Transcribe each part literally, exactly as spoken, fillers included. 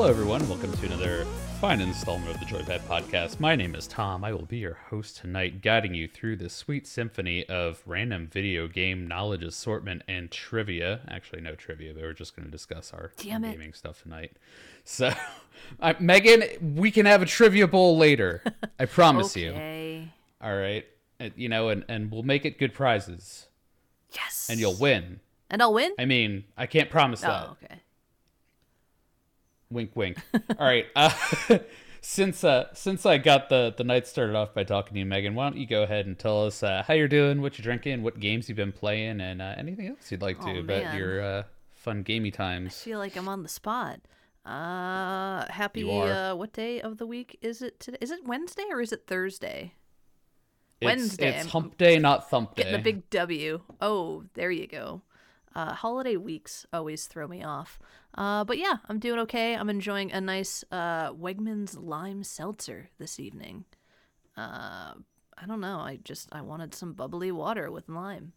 Hello everyone, welcome to another fine installment of the Joypad Podcast. My name is Tom. I will be your host tonight, guiding you through this sweet symphony of random video game knowledge assortment and trivia. Actually, no trivia, but we're just going to discuss our gaming stuff tonight. So, uh, Megan, we can have a trivia bowl later. I promise okay. you. All right. Uh, you know, and, and we'll make it good prizes. Yes. And you'll win. And I'll win? I mean, I can't promise oh, that. Oh, okay. Wink, wink. All right. Uh, since uh, since I got the, the night started off by talking to you, Megan, why don't you go ahead and tell us uh, how you're doing, what you're drinking, what games you've been playing, and uh, anything else you'd like to oh, about man. your uh, fun gamey times. I feel like I'm on the spot. Uh, happy, uh, what day of the week is it today? Is it Wednesday or is it Thursday? It's, Wednesday. It's I'm hump day, not thump day. Getting the big W. Oh, there you go. Uh, holiday weeks always throw me off. Uh, but yeah, I'm doing okay. I'm enjoying a nice uh, Wegmans lime seltzer this evening. Uh, I don't know. I just I wanted some bubbly water with lime.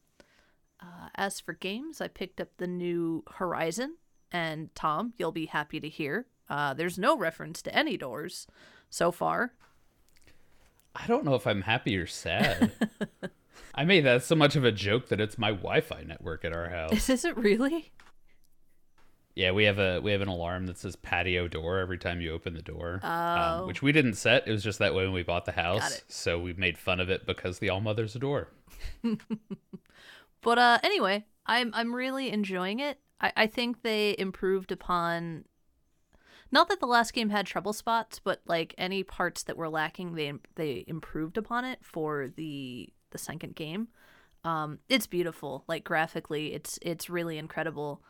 Uh, as for games, I picked up the new Horizon. And Tom, you'll be happy to hear, uh, there's no reference to any doors so far. I don't know if I'm happy or sad. I made that so much of a joke that it's my Wi-Fi network at our house. Is it really? Yeah, we have a we have an alarm that says patio door every time you open the door, oh. um, which we didn't set. It was just that way when we bought the house, so we made fun of it because the all-mother's a door. But uh, anyway, I'm I'm really enjoying it. I, I think they improved upon. Not that the last game had trouble spots, but like any parts that were lacking, they they improved upon it for the. the second game. Um it's beautiful, like graphically it's it's really incredible.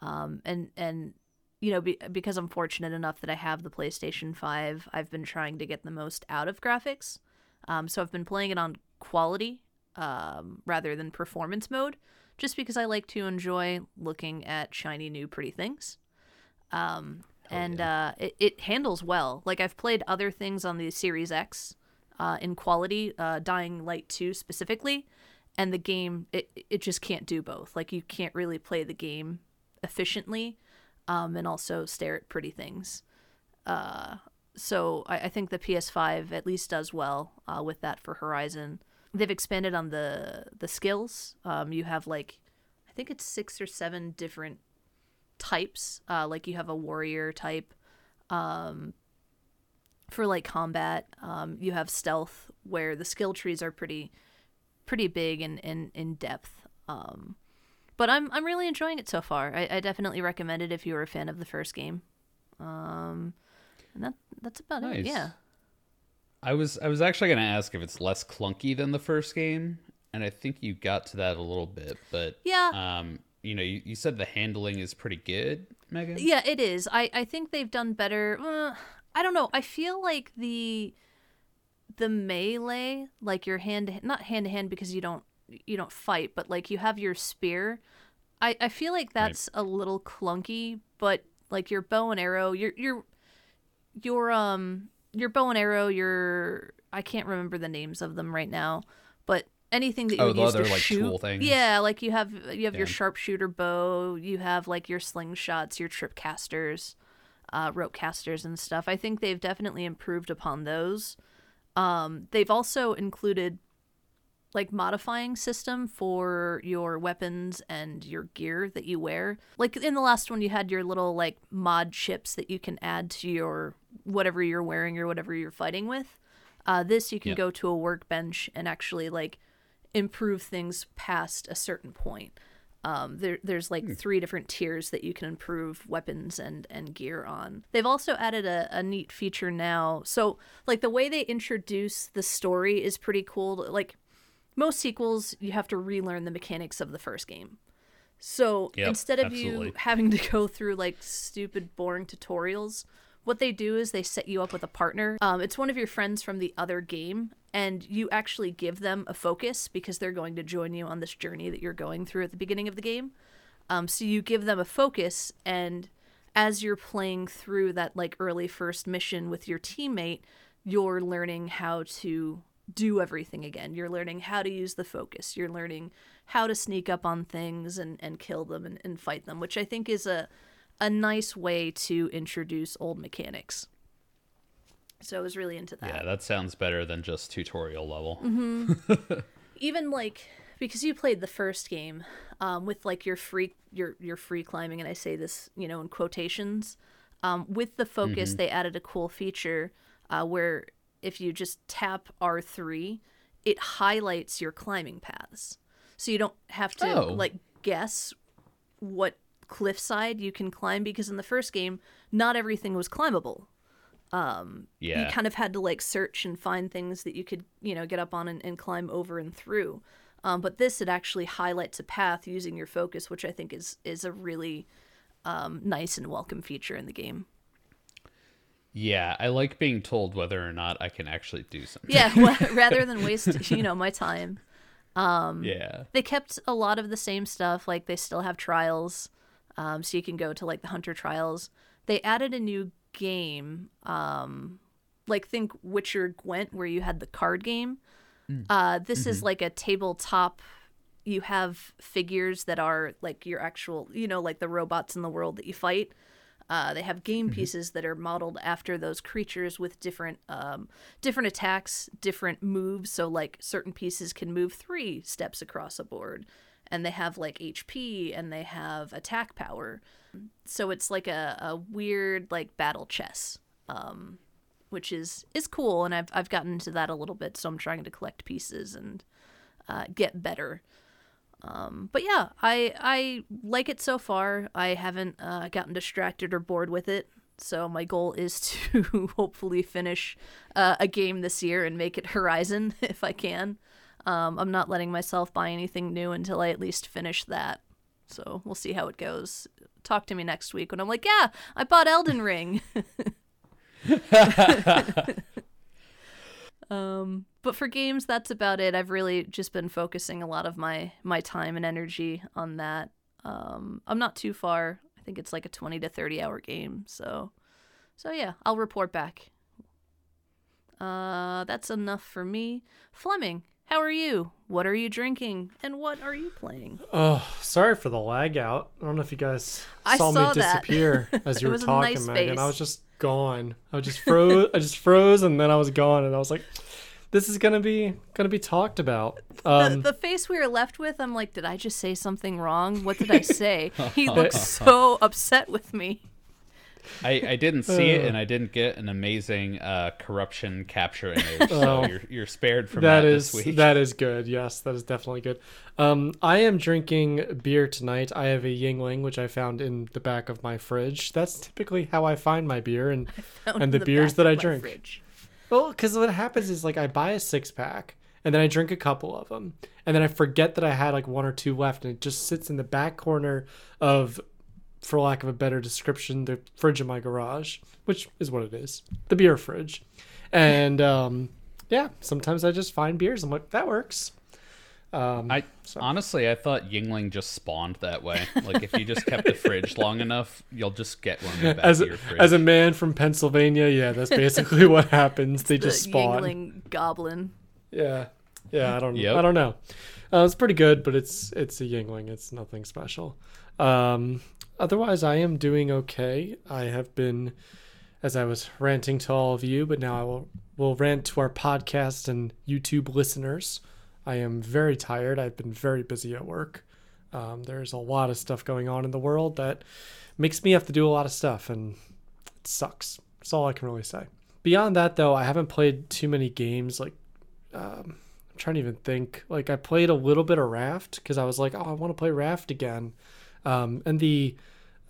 Um and and you know be, because I'm fortunate enough that I have the PlayStation five, I've been trying to get the most out of graphics. Um so I've been playing it on quality um rather than performance mode, just because I like to enjoy looking at shiny new pretty things. Um oh, and yeah. uh it, it handles well. Like I've played other things on the Series X Uh, in quality, uh, Dying Light two specifically, and the game, it it just can't do both. Like, you can't really play the game efficiently um, and also stare at pretty things. Uh, so I, I think the P S five at least does well uh, with that for Horizon. They've expanded on the, the skills. Um, you have, like, I think it's six or seven different types. Uh, like, you have a warrior type, um... for like combat. Um, you have stealth, where the skill trees are pretty pretty big and in, in, in depth. Um, but I'm I'm really enjoying it so far. I, I definitely recommend it if you were a fan of the first game. Um, and that that's about nice. it. Yeah. I was I was actually gonna ask if it's less clunky than the first game, and I think you got to that a little bit, but yeah. um You know, you, you said the handling is pretty good, Megan? Yeah, it is. I, I think they've done better. Uh, I don't know. I feel like the the melee, like your hand, not hand to hand because you don't you don't fight, but like you have your spear. I, I feel like that's right. a little clunky, but like your bow and arrow, your your your um your bow and arrow, your I can't remember the names of them right now, but anything that you oh, would use to like shoot. Tool things. Yeah, like you have you have yeah. your sharpshooter bow, you have like your slingshots, your trip casters, uh, rope casters and stuff. I think they've definitely improved upon those. Um, they've also included like modifying system for your weapons and your gear that you wear. Like in the last one, you had your little like mod chips that you can add to your whatever you're wearing or whatever you're fighting with. Uh, this you can yep. go to a workbench and actually like improve things past a certain point. Um, there, there's like three different tiers that you can improve weapons and, and gear on. They've also added a, a neat feature now. So like the way they introduce the story is pretty cool. Like most sequels, you have to relearn the mechanics of the first game. So yep, instead of absolutely. you having to go through like stupid, boring tutorials, what they do is they set you up with a partner. Um, it's one of your friends from the other game, and you actually give them a focus because they're going to join you on this journey that you're going through at the beginning of the game. Um, so you give them a focus, and as you're playing through that like early first mission with your teammate, you're learning how to do everything again. You're learning how to use the focus. You're learning how to sneak up on things and, and kill them and, and fight them, which I think is a a nice way to introduce old mechanics. So I was really into that. Yeah, that sounds better than just tutorial level. Mm-hmm. Even like, because you played the first game um, with like your free your your free climbing, and I say this, you know, in quotations. Um, with the focus, mm-hmm. they added a cool feature uh, where if you just tap R three, it highlights your climbing paths. So you don't have to oh. like guess what cliffside you can climb, because in the first game, not everything was climbable. Um, yeah. You kind of had to like search and find things that you could, you know, get up on and, and climb over and through. Um, but this, it actually highlights a path using your focus, which I think is, is a really um, nice and welcome feature in the game. Yeah, I like being told whether or not I can actually do something. Yeah, well, rather than waste, you know, my time. Um, yeah. They kept a lot of the same stuff. Like, they still have trials, um, so you can go to, like, the Hunter trials. They added a new game, um, like, think Witcher Gwent, where you had the card game. Mm. Uh, this mm-hmm. is, like, a tabletop. You have figures that are, like, your actual, you know, like the robots in the world that you fight. Uh, they have game pieces that are modeled after those creatures with different um, different attacks, different moves. So, like, certain pieces can move three steps across a board. And they have, like, H P, and they have attack power. So it's, like, a, a weird, like, battle chess, um, which is, is cool. And I've, I've gotten into that a little bit, so I'm trying to collect pieces and uh, get better. Um, but yeah, I I like it so far. I haven't uh, gotten distracted or bored with it. So my goal is to hopefully finish uh, a game this year and make it Horizon if I can. Um, I'm not letting myself buy anything new until I at least finish that. So we'll see how it goes. Talk to me next week when I'm like, yeah, I bought Elden Ring. Um, but for games, that's about it. I've really just been focusing a lot of my, my time and energy on that. Um, I'm not too far. I think it's like a twenty to thirty hour game. So, so yeah, I'll report back. Uh, that's enough for me. Fleming, how are you? What are you drinking? And what are you playing? Oh, sorry for the lag out. I don't know if you guys saw, saw me that. disappear as you were talking, nice Megan. Space. I was just gone. I just froze. I just froze, and then I was gone, and I was like, "This is gonna be gonna be talked about." Um, the, the face we were left with. I'm like, "Did I just say something wrong? What did I say?" He looks so upset with me. I, I didn't see uh, it, and I didn't get an amazing uh, corruption capture image. So oh, you're you're spared from that, that is, this week. That is good. Yes, that is definitely good. Um, I am drinking beer tonight. I have a Yingling, which I found in the back of my fridge. That's typically how I find my beer and and the, the beers that I drink. Fridge. Well, because what happens is, like, I buy a six pack and then I drink a couple of them, and then I forget that I had like one or two left, and it just sits in the back corner of, for lack of a better description, the fridge in my garage, which is what it is, the beer fridge. And um, yeah, sometimes I just find beers. I'm like, that works. Um, I so. Honestly, I thought Yingling just spawned that way. Like, if you just kept the fridge long enough, you'll just get one in the back as of your fridge. As a man from Pennsylvania, yeah, that's basically what happens. They the just spawn. Yingling goblin. Yeah, yeah. I don't. Yep. I don't know. Uh, it's pretty good, but it's it's a Yingling. It's nothing special. Um, Otherwise, I am doing okay. I have been, as I was ranting to all of you, but now I will, will rant to our podcast and YouTube listeners. I am very tired. I've been very busy at work. Um, there's a lot of stuff going on in the world that makes me have to do a lot of stuff, and it sucks. That's all I can really say. Beyond that, though, I haven't played too many games. Like, um, I'm trying to even think. Like, I played a little bit of Raft because I was like, oh, I want to play Raft again. Um, and the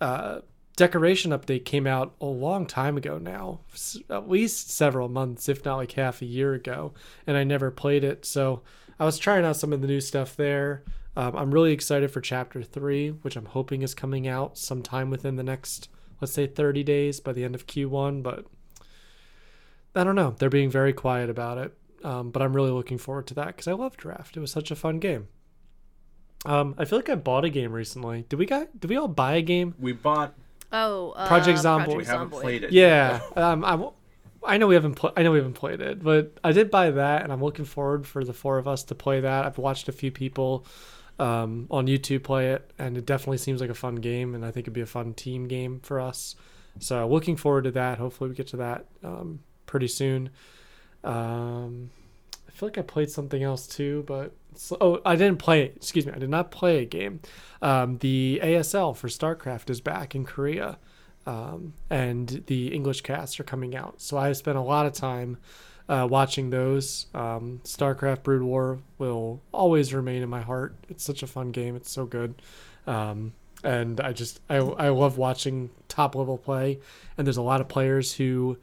uh, decoration update came out a long time ago now, at least several months, if not like half a year ago, and I never played it. So I was trying out some of the new stuff there. Um, I'm really excited for Chapter three, which I'm hoping is coming out sometime within the next, let's say, thirty days by the end of Q one. But I don't know. They're being very quiet about it. Um, but I'm really looking forward to that because I loved Raft. It was such a fun game. Um, I feel like I bought a game recently. Did we got? Did we all buy a game? We bought. Oh, uh, Project Zomboid. We haven't played it. Yeah, um, I, I know we haven't. Pl- I know we haven't played it, but I did buy that, and I'm looking forward for the four of us to play that. I've watched a few people um, on YouTube play it, and it definitely seems like a fun game, and I think it'd be a fun team game for us. So looking forward to that. Hopefully we get to that um, pretty soon. Um, I feel like I played something else too, but oh, I didn't play it. Excuse me, I did not play a game. Um, the A S L for StarCraft is back in Korea, um, and the English casts are coming out. So I spent a lot of time uh, watching those. Um, StarCraft Brood War will always remain in my heart. It's such a fun game. It's so good. Um, and I just I I love watching top level play. And there's a lot of players who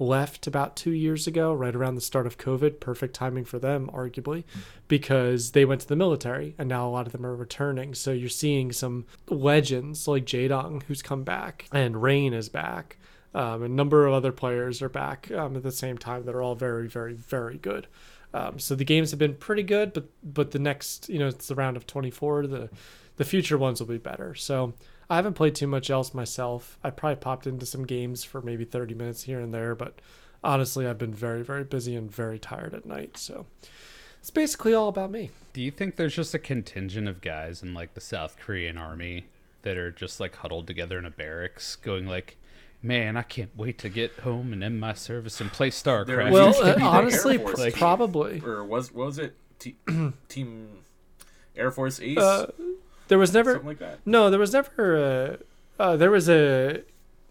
left about two years ago, right around the start of COVID. Perfect timing for them, arguably, because they went to the military, and now a lot of them are returning. So you're seeing some legends like Jaydong, who's come back, and Rain is back, um, and a number of other players are back um, at the same time that are all very, very, very good. Um, so the games have been pretty good, but but the next, you know, it's the round of twenty-four. The the future ones will be better. So I haven't played too much else myself. I probably popped into some games for maybe thirty minutes here and there, but honestly, I've been very, very busy and very tired at night. So it's basically all about me. Do you think there's just a contingent of guys in like the South Korean army that are just like huddled together in a barracks going like, man, I can't wait to get home and end my service and play StarCraft? Well, uh, honestly, like, probably. Or was, what was it? T- Team Air Force Ace? Uh, There was never, something like that. No, there was never a, uh, there was a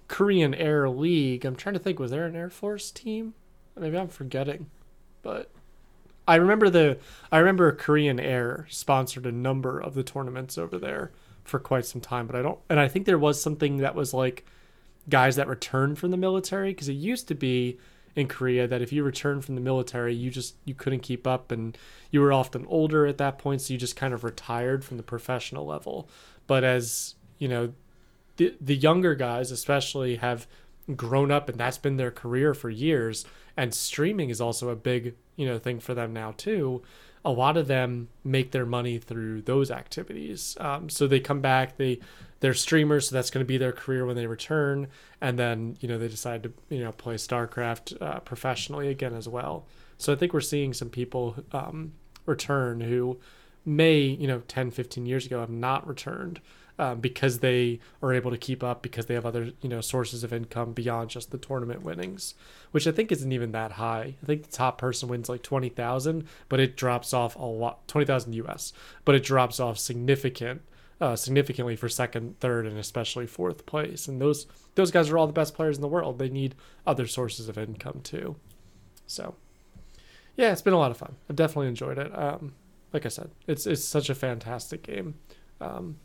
Korean Air League. I'm trying to think, was there an Air Force team? Maybe I'm forgetting, but I remember the, I remember Korean Air sponsored a number of the tournaments over there for quite some time, but I don't, and I think there was something that was like guys that returned from the military, because it used to be in Korea that if you returned from the military, you just you couldn't keep up, and you were often older at that point, so you just kind of retired from the professional level. But as you know, the the younger guys especially have grown up, and that's been their career for years, and streaming is also a big, you know, thing for them now too. A lot of them make their money through those activities, um, so they come back, they they're streamers, so that's going to be their career when they return, and then, you know, they decide to, you know, play StarCraft uh, professionally again as well. So I think we're seeing some people um, return who may, you know, ten, fifteen years ago have not returned um, because they are able to keep up, because they have other, you know, sources of income beyond just the tournament winnings, which I think isn't even that high. I think the top person wins like twenty thousand, but it drops off a lot, twenty thousand U S, but it drops off significant Uh, significantly for second, third, and especially fourth place. And those those guys are all the best players in the world. They need other sources of income too. So yeah, it's been a lot of fun. I've definitely enjoyed it. Um, like I said, it's it's such a fantastic game. Um,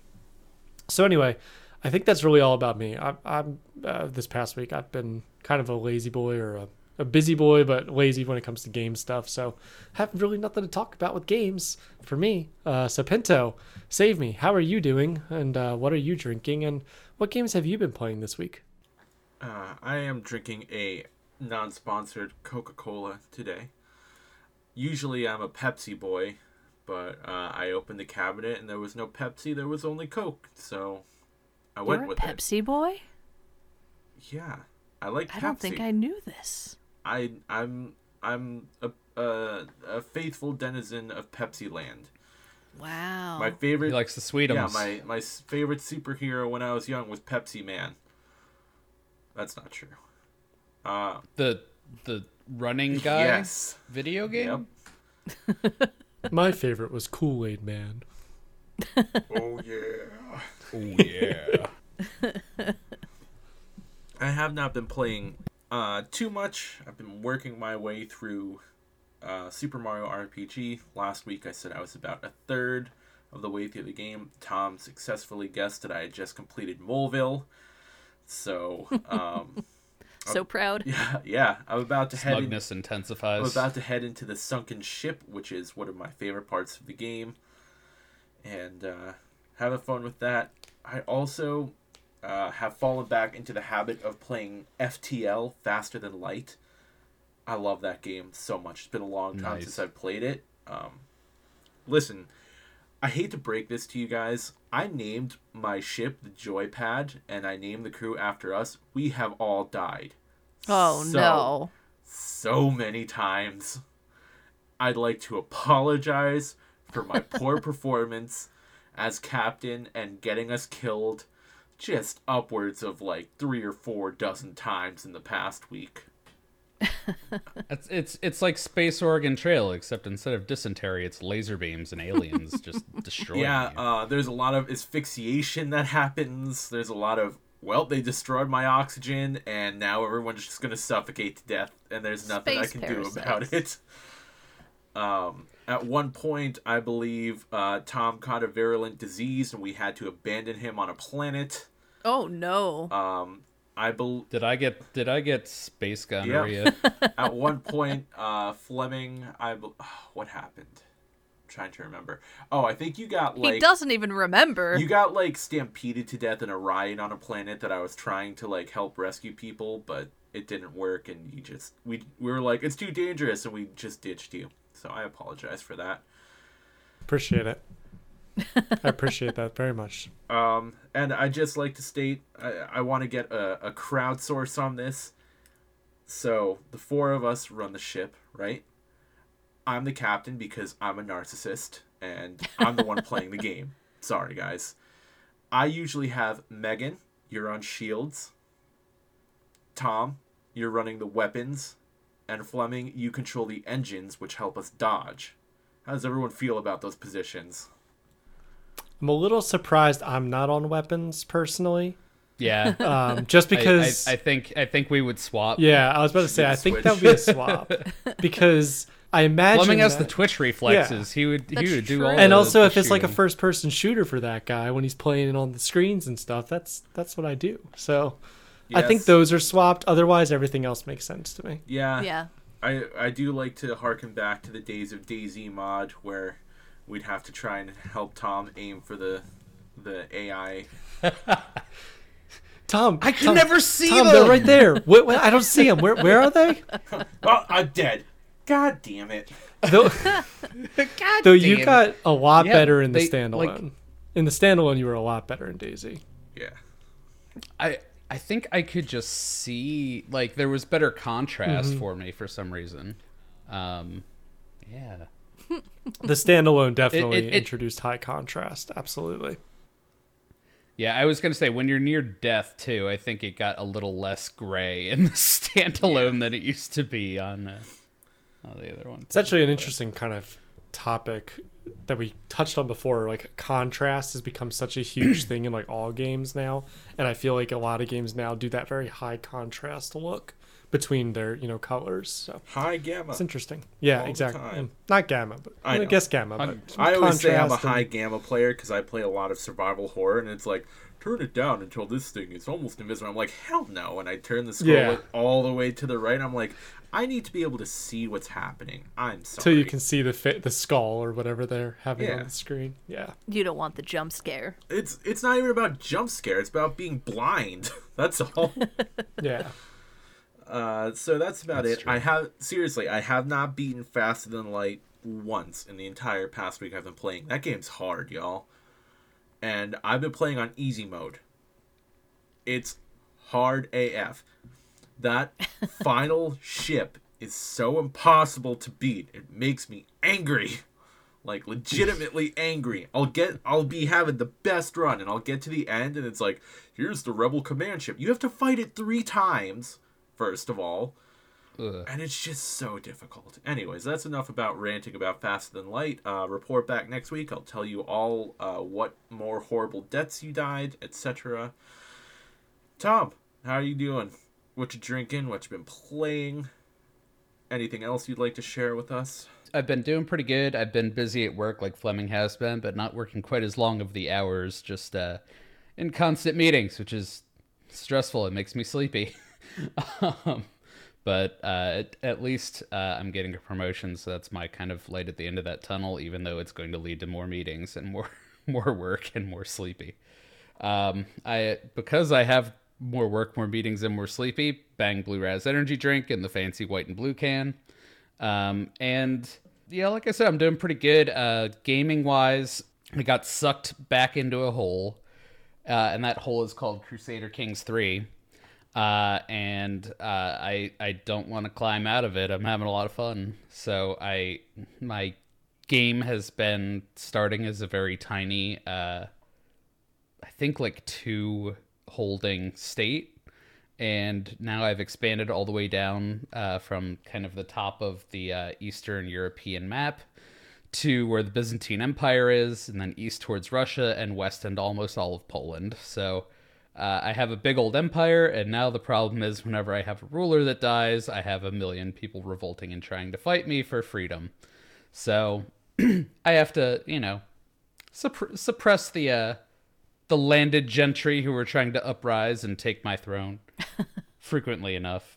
so anyway, I think that's really all about me. I, I'm uh, this past week I've been kind of a lazy boy, or a, a busy boy, but lazy when it comes to game stuff. So have really nothing to talk about with games for me. Uh, so Pinto, save me. How are you doing? And uh, what are you drinking? And what games have you been playing this week? Uh, I am drinking a non-sponsored Coca-Cola today. Usually I'm a Pepsi boy, but uh, I opened the cabinet and there was no Pepsi. There was only Coke. So I You're went with Pepsi it. Pepsi boy? Yeah. I like Pepsi. I don't think I knew this. I I'm I'm a, a a faithful denizen of Pepsi Land. Wow. My favorite. He likes the sweetums. Yeah, my, my favorite superhero when I was young was Pepsi Man. That's not true. Uh, the the running guy. Yes. Video game. Yep. My favorite was Kool-Aid Man. Oh yeah. Oh yeah. I have not been playing uh, too much. I've been working my way through uh, Super Mario R P G. Last week I said I was about a third of the way through the game. Tom successfully guessed that I had just completed Moleville. So, um... so I'm, proud. Yeah, yeah. I'm about to head... Smugness in, intensifies. I'm about to head into the Sunken Ship, which is one of my favorite parts of the game. And uh, having fun with that. I also... Uh, have fallen back into the habit of playing F T L, Faster Than Light. I love that game so much. It's been a long time nice. since I've played it. Um, listen, I hate to break this to you guys. I named my ship the Joypad, and I named the crew after us. We have all died. Oh, so, no. So many times. I'd like to apologize for my poor performance. as captain and getting us killed just upwards of like three or four dozen times in the past week. it's, it's it's like Space Oregon Trail, except instead of dysentery, it's laser beams and aliens just destroying yeah, you. Uh, there's a lot of asphyxiation that happens. There's a lot of, well, they destroyed my oxygen, and now everyone's just going to suffocate to death, and there's nothing Space I can parasites. do about it. Um, at one point, I believe uh, Tom caught a virulent disease, and we had to abandon him on a planet. Oh, no. Um... I bel- Did I get did I get space gonorrhea? Yeah. At one point, uh, Fleming, I be- oh, what happened? I'm trying to remember. Oh, I think you got like he doesn't even remember. You got like stampeded to death in a riot on a planet that I was trying to like help rescue people, but it didn't work, and you just we we were like it's too dangerous, and we just ditched you. So I apologize for that. Appreciate it. I appreciate that very much. Um, and I just like to state, I, I want to get a, a crowdsource on this. So the four of us run the ship, right? I'm the captain because I'm a narcissist and I'm the one playing the game. Sorry, guys. I usually have Megan, you're on shields. Tom, you're running the weapons. And Fleming, you control the engines, which help us dodge. How does everyone feel about those positions? I'm a little surprised I'm not on weapons personally. Yeah. Um, just because I, I, I think I think we would swap. Yeah, I was about to say I switch. think that would be a swap because I imagine Fleming has the twitch reflexes. Yeah. He would that's he would true. do all. And also, if it's shooting. like a first person shooter for that guy when he's playing on the screens and stuff, that's that's what I do. So yes. I think those are swapped. Otherwise, everything else makes sense to me. Yeah. Yeah. I I do like to harken back to the days of DayZ Mod where we'd have to try and help Tom aim for the the A I. Tom, I can Tom, never see Tom, them. They're right there. Wait, wait, I don't see them. Where where are they? Oh, I'm dead. God damn it. Though, God though damn you got a lot yeah, better in the they, standalone. Like, in the standalone, you were a lot better in DayZ. Yeah. I I think I could just see like there was better contrast mm-hmm. for me for some reason. Um, yeah. The standalone definitely it, it, it, introduced high contrast. Absolutely. Yeah, I was going to say, when you're near death, too, I think it got a little less gray in the standalone yeah. than it used to be on, uh, on the other one. It's actually an interesting kind of topic that we touched on before. Like, contrast has become such a huge thing in, like, all games now. And I feel like a lot of games now do that very high contrast look between their, you know, colors. So high gamma. It's interesting. Yeah, all exactly. Not gamma, but I, I guess gamma. But I always say I'm a high and... gamma player because I play a lot of survival horror, and it's like, turn it down until this thing is almost invisible. I'm like, hell no. And I turn the scroll yeah. all the way to the right. I'm like, I need to be able to see what's happening. I'm sorry. So you can see the fa- the skull or whatever they're having yeah. on the screen. Yeah. You don't want the jump scare. It's it's not even about jump scare. It's about being blind. That's all. Yeah. Uh, so that's about that's it. True. I have seriously, I have not beaten Faster Than Light once in the entire past week I've been playing. That game's hard, y'all. And I've been playing on easy mode. It's hard A F. That final ship is so impossible to beat. It makes me angry. Like legitimately angry. I'll get I'll be having the best run and I'll get to the end and it's like, here's the Rebel command ship. You have to fight it three times. First of all. Ugh. And it's just so difficult. Anyways, that's enough about ranting about Faster Than Light. Uh, report back next week. I'll tell you all uh, what more horrible deaths you died, et cetera. Tom, how are you doing? What you drinking? What you been playing? Anything else you'd like to share with us? I've been doing pretty good. I've been busy at work like Fleming has been, but not working quite as long of the hours, just uh, in constant meetings, which is stressful. It makes me sleepy. Um, but uh, at, at least uh, I'm getting a promotion, so that's my kind of light at the end of that tunnel, even though it's going to lead to more meetings and more more work and more sleepy. Um, I because I have more work, more meetings, and more sleepy, bang Blue Raz energy drink in the fancy white and blue can. Um, and yeah, like I said, I'm doing pretty good. Uh, gaming-wise, I got sucked back into a hole, uh, and that hole is called Crusader Kings three. Uh, and, uh, I, I don't want to climb out of it. I'm having a lot of fun. So I, my game has been starting as a very tiny, uh, I think like two holding state. And now I've expanded all the way down uh, from kind of the top of the uh, Eastern European map to where the Byzantine Empire is, and then east towards Russia and west and almost all of Poland. So uh, I have a big old empire, and now the problem is whenever I have a ruler that dies, I have a million people revolting and trying to fight me for freedom. So I have to, you know, supp- suppress the... Uh, the landed gentry who were trying to uprise and take my throne frequently enough.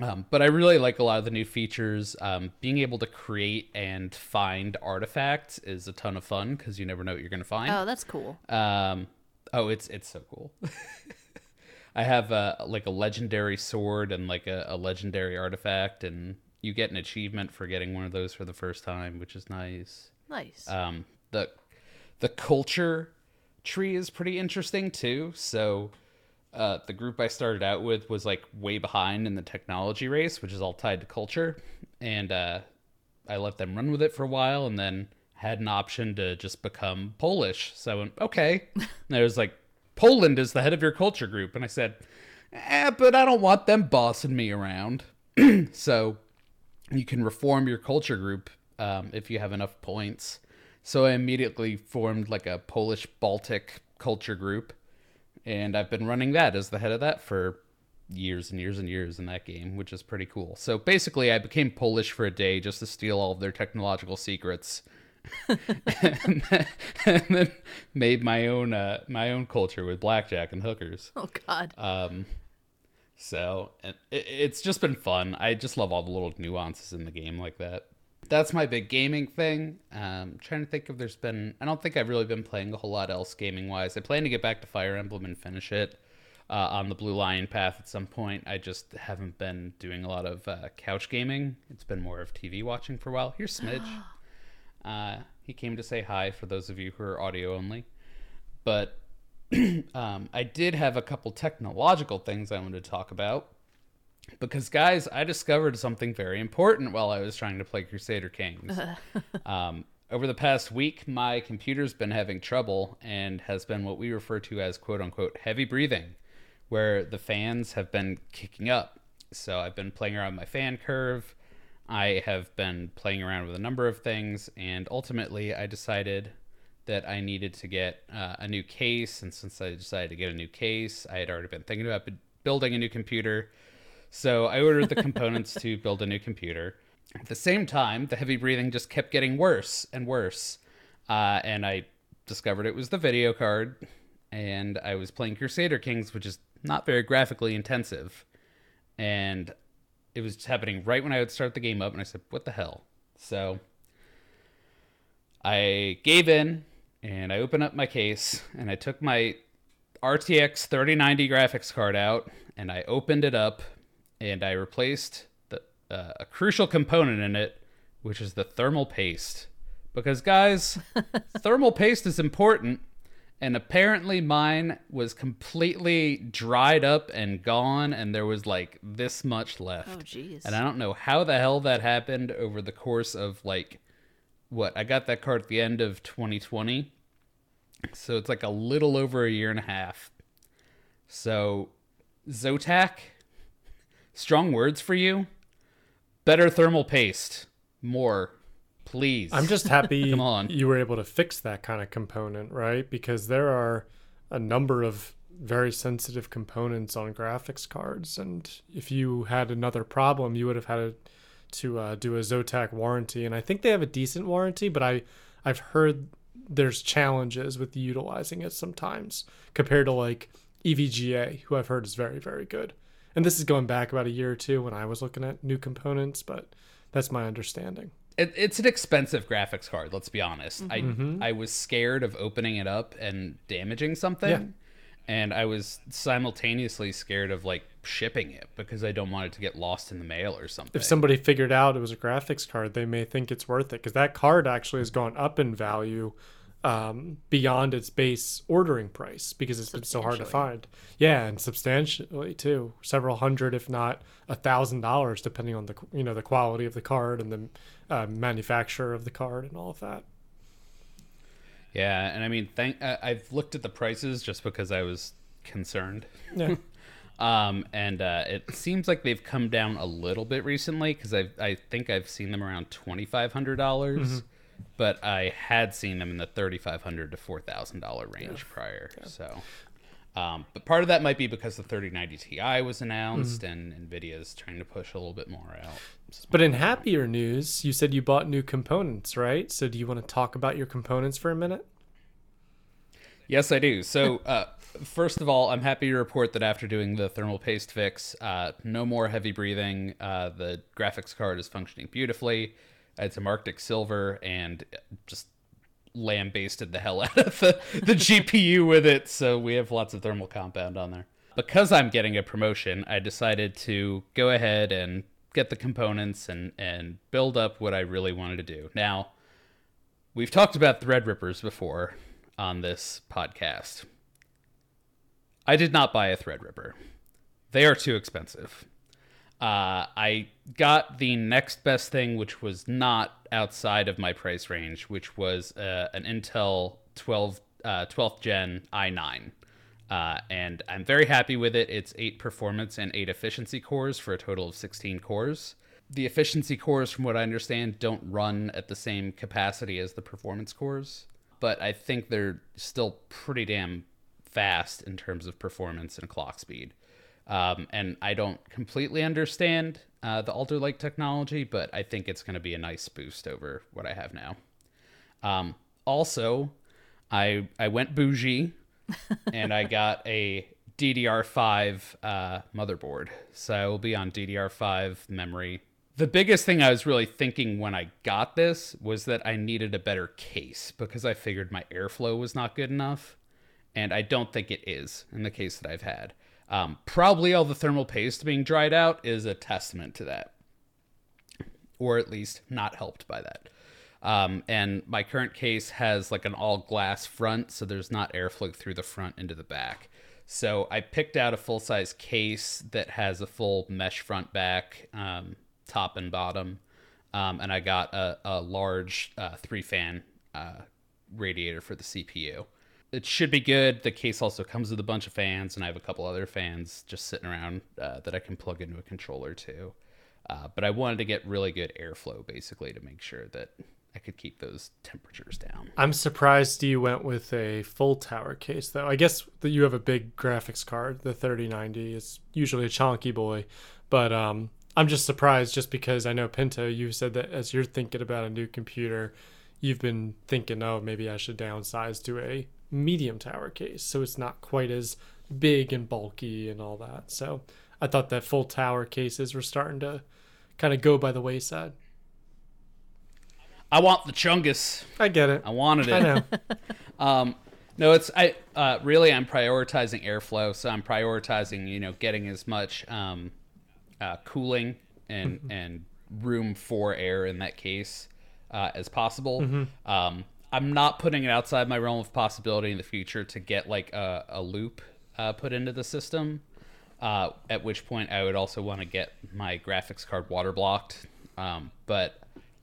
Um, but I really like a lot of the new features. Um, being able to create and find artifacts is a ton of fun because you never know what you're going to find. Oh, that's cool. Um, oh, it's it's so cool. I have a, like a legendary sword and like a, a legendary artifact, and you get an achievement for getting one of those for the first time, which is nice. Nice. Um, the the culture... tree is pretty interesting too. So uh the group I started out with was like way behind in the technology race, which is all tied to culture, and uh I let them run with it for a while and then had an option to just become Polish. So I went, okay. And I was like, Poland is the head of your culture group, and I said, eh, but I don't want them bossing me around. So you can reform your culture group um if you have enough points. So I immediately formed like a Polish Baltic culture group, and I've been running that as the head of that for years and years and years in that game, which is pretty cool. So basically I became Polish for a day just to steal all of their technological secrets and, then, and then made my own, uh, my own culture with blackjack and hookers. Oh God. Um, so it, it's just been fun. I just love all the little nuances in the game like that. That's my big gaming thing. Um, trying to think if there's been... I don't think I've really been playing a whole lot else gaming-wise. I plan to get back to Fire Emblem and finish it uh, on the Blue Lion path at some point. I just haven't been doing a lot of uh, couch gaming. It's been more of T V watching for a while. Here's Smidge. uh, he came to say hi for those of you who are audio only. But um, I did have a couple technological things I wanted to talk about. Because, guys, I discovered something very important while I was trying to play Crusader Kings. um, over the past week, my computer's been having trouble and has been what we refer to as, quote-unquote, heavy breathing, where the fans have been kicking up. So I've been playing around with my fan curve. I have been playing around with a number of things, and ultimately I decided that I needed to get uh, a new case. And since I decided to get a new case, I had already been thinking about b- building a new computer. So I ordered the components to build a new computer. At the same time, the heavy breathing just kept getting worse and worse. Uh, and I discovered it was the video card. And I was playing Crusader Kings, which is not very graphically intensive. And it was just happening right when I would start the game up. And I said, what the hell? So I gave in and I opened up my case and I took my R T X thirty ninety graphics card out and I opened it up. And I replaced the, uh, a crucial component in it, which is the thermal paste. Because, guys, thermal paste is important. And apparently mine was completely dried up and gone. And there was, like, this much left. Oh, jeez. And I don't know how the hell that happened over the course of, like, what? I got that card at the end of twenty twenty. So it's, like, a little over a year and a half. So, Zotac... strong words for you. Better thermal paste. More. Please. I'm just happy Come on. You were able to fix that kind of component, right? Because there are a number of very sensitive components on graphics cards. And if you had another problem, you would have had to uh, do a Zotac warranty. And I think they have a decent warranty, but I, I've heard there's challenges with utilizing it sometimes compared to like E V G A, who I've heard is very, very good. And this is going back about a year or two when I was looking at new components, but that's my understanding. It, it's an expensive graphics card, let's be honest. Mm-hmm. I I was scared of opening it up and damaging something. Yeah. And I was simultaneously scared of like shipping it because I don't want it to get lost in the mail or something. If somebody figured out it was a graphics card, they may think it's worth it because that card actually has gone up in value um, beyond its base ordering price because it's been so hard to find. Yeah, and substantially too, several hundred, if not a thousand dollars, depending on the you know the quality of the card and the uh, manufacturer of the card and all of that. Yeah, and I mean, thank uh, I've looked at the prices just because I was concerned. Yeah. Um, and uh, it seems like they've come down a little bit recently because I I think I've seen them around twenty-five hundred dollars, mm-hmm. but I had seen them in the thirty-five hundred dollars to four thousand dollars range yeah. prior. Yeah. So, um, but part of that might be because the thirty ninety Ti was announced mm-hmm. and NVIDIA's trying to push a little bit more out. But in happier news, you said you bought new components, right? So do you want to talk about your components for a minute? Yes, I do. So... uh, first of all, I'm happy to report that after doing the thermal paste fix, uh, no more heavy breathing. Uh, the graphics card is functioning beautifully. It's a Arctic Silver and just lambasted the hell out of the, the G P U with it. So we have lots of thermal compound on there. Because I'm getting a promotion, I decided to go ahead and get the components and, and build up what I really wanted to do. Now, we've talked about Threadrippers before on this podcast. I did not buy a Threadripper. They are too expensive. Uh, I got the next best thing, which was not outside of my price range, which was uh, an Intel twelve, uh, twelfth gen i nine. Uh, and I'm very happy with it. It's eight performance and eight efficiency cores for a total of sixteen cores. The efficiency cores, from what I understand, don't run at the same capacity as the performance cores, but I think they're still pretty damn fast in terms of performance and clock speed. Um, and I don't completely understand uh, the Alder Lake technology, but I think it's going to be a nice boost over what I have now. Um, also, I I went bougie and I got a D D R five uh, motherboard. So I will be on D D R five memory. The biggest thing I was really thinking when I got this was that I needed a better case because I figured my airflow was not good enough. And I don't think it is in the case that I've had. Um, probably all the thermal paste being dried out is a testament to that. Or at least not helped by that. Um, and my current case has like an all glass front. So there's not airflow through the front into the back. So I picked out a full size case that has a full mesh front back, um, top and bottom. Um, and I got a, a large uh, three fan uh, radiator for the C P U. It should be good. The case also comes with a bunch of fans, and I have a couple other fans just sitting around uh, that I can plug into a controller too. Uh, but I wanted to get really good airflow, basically, to make sure that I could keep those temperatures down. I'm surprised you went with a full tower case, though. I guess that you have a big graphics card. The thirty ninety is usually a chonky boy. But um, I'm just surprised just because I know, Pinto, you said that as you're thinking about a new computer, you've been thinking, oh, maybe I should downsize to a medium tower case so it's not quite as big and bulky and all that. So I thought that full tower cases were starting to kind of go by the wayside. I want the Chungus. I get it. I wanted it. I know. um no it's I uh really I'm prioritizing airflow, so I'm prioritizing you know getting as much um uh cooling and mm-hmm. and room for air in that case uh as possible. Mm-hmm. um I'm not putting it outside my realm of possibility in the future to get like a, a loop uh, put into the system, uh, at which point I would also want to get my graphics card water blocked. Um, but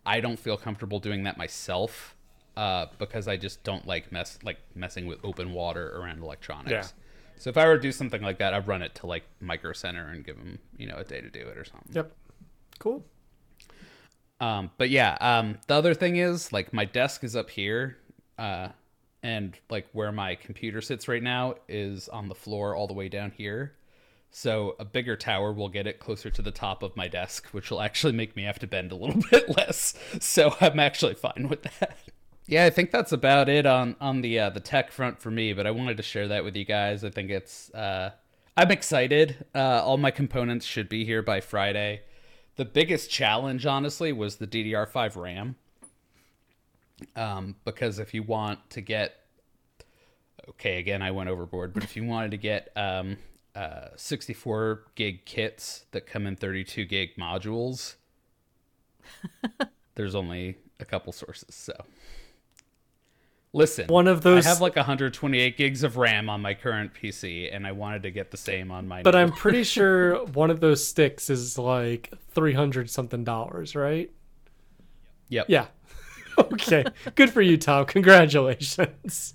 I don't feel comfortable doing that myself uh, because I just don't like mess like messing with open water around electronics. Yeah. So if I were to do something like that, I'd run it to like Micro Center and give them you know a day to do it or something. Yep. Cool. Um, but yeah, um, the other thing is like my desk is up here, uh, and like where my computer sits right now is on the floor all the way down here. So a bigger tower will get it closer to the top of my desk, which will actually make me have to bend a little bit less. So I'm actually fine with that. Yeah, I think that's about it on, on the, uh, the tech front for me, but I wanted to share that with you guys. I think it's, uh, I'm excited. Uh, all my components should be here by Friday. The biggest challenge, honestly, was the D D R five RAM. Um, because if you want to get... Okay, again, I went overboard. But if you wanted to get um, uh, sixty-four gig kits that come in thirty-two gig modules, there's only a couple sources. So Listen, one of those. I have like one hundred twenty-eight gigs of RAM on my current P C, and I wanted to get the same on my. But new. I'm pretty sure one of those sticks is like three hundred something dollars, right? Yep. Yeah. Okay. Good for you, Tom. Congratulations.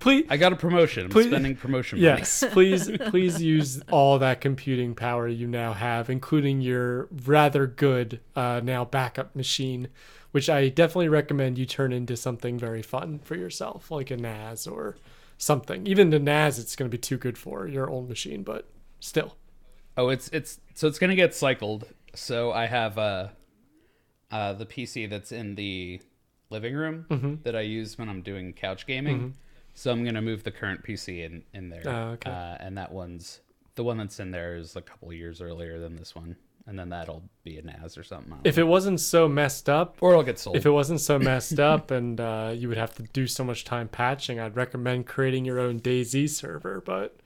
Please. I got a promotion. I'm please, spending promotion money. Yes. Please, please use all that computing power you now have, including your rather good uh, now backup machine, which I definitely recommend you turn into something very fun for yourself, like a N A S or something. Even the N A S, it's going to be too good for your old machine, but still. Oh, it's it's so it's going to get cycled. So I have uh, uh, the P C that's in the living room mm-hmm. that I use when I'm doing couch gaming. Mm-hmm. So I'm going to move the current P C in, in there. Oh, okay. Uh, and that one's, the one that's in there is a couple of years earlier than this one. And then that'll be a N A S or something. If know. it wasn't so messed up. Or it'll get sold. If it wasn't so messed up and uh, you would have to do so much time patching, I'd recommend creating your own DayZ server. But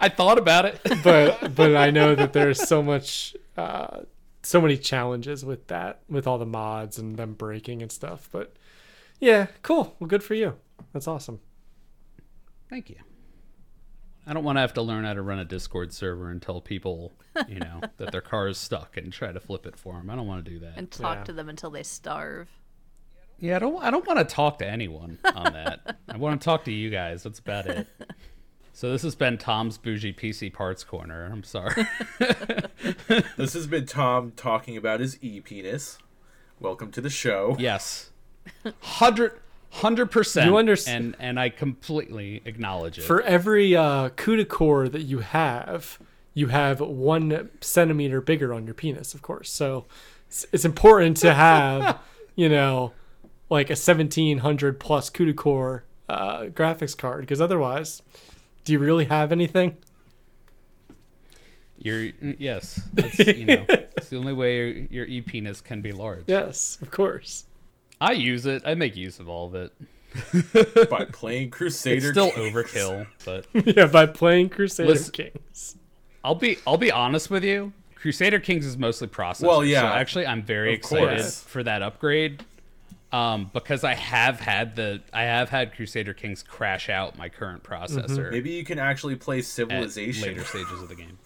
I thought about it. but but I know that there's so much, uh, so many challenges with that, with all the mods and them breaking and stuff. But yeah, cool. Well, good for you. That's awesome. Thank you. I don't want to have to learn how to run a Discord server and tell people, you know, that their car is stuck and try to flip it for them. I don't want to do that. And talk yeah. to them until they starve. Yeah, I don't I don't want to talk to anyone on that. I want to talk to you guys. That's about it. So this has been Tom's Bougie P C Parts Corner. I'm sorry. This has been Tom talking about his e-penis. Welcome to the show. Yes. Hundred... Hundred percent, you understand, and and I completely acknowledge it. For every uh, coup de corps that you have, you have one centimeter bigger on your penis, of course. So it's, it's important to have, you know, like a seventeen hundred plus coup de corps uh, graphics card, because otherwise, do you really have anything? Your yes, that's, you know, it's the only way your e penis can be large. Yes, of course. I use it. I make use of all of it. By playing Crusader Kings. It's still overkill, but yeah, by playing Crusader Listen, Kings. I'll be I'll be honest with you. Crusader Kings is mostly processor. Well, yeah. So actually, I'm very of excited course. for that upgrade. Um, because I have had the I have had Crusader Kings crash out my current processor. Mm-hmm. Maybe you can actually play Civilization at later stages of the game.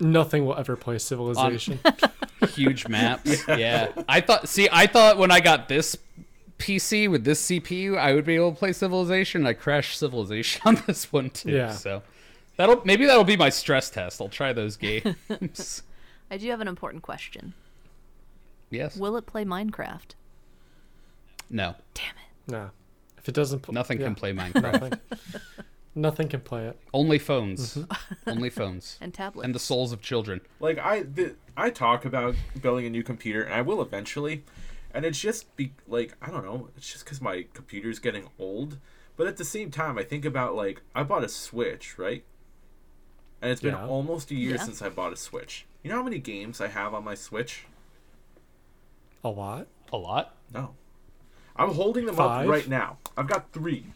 Nothing will ever play Civilization. On huge maps. Yeah. yeah. I thought, see, I thought when I got this P C with this C P U, I would be able to play Civilization. I crashed Civilization on this one too. Yeah. So that'll, maybe that'll be my stress test. I'll try those games. I do have an important question. Yes. Will it play Minecraft? No. Damn it. No. If it doesn't, pl- nothing yeah. can play Minecraft. Nothing. Nothing can play it. Only phones. Mm-hmm. Only phones. And tablets. And the souls of children. Like, I the, I talk about building a new computer, and I will eventually. And it's just, be, like, I don't know. It's just because my computer's getting old. But at the same time, I think about, like, I bought a Switch, right? And it's been yeah. almost a year yeah. since I bought a Switch. You know how many games I have on my Switch? A lot. A lot? No. I'm holding them Five? up right now. I've got three.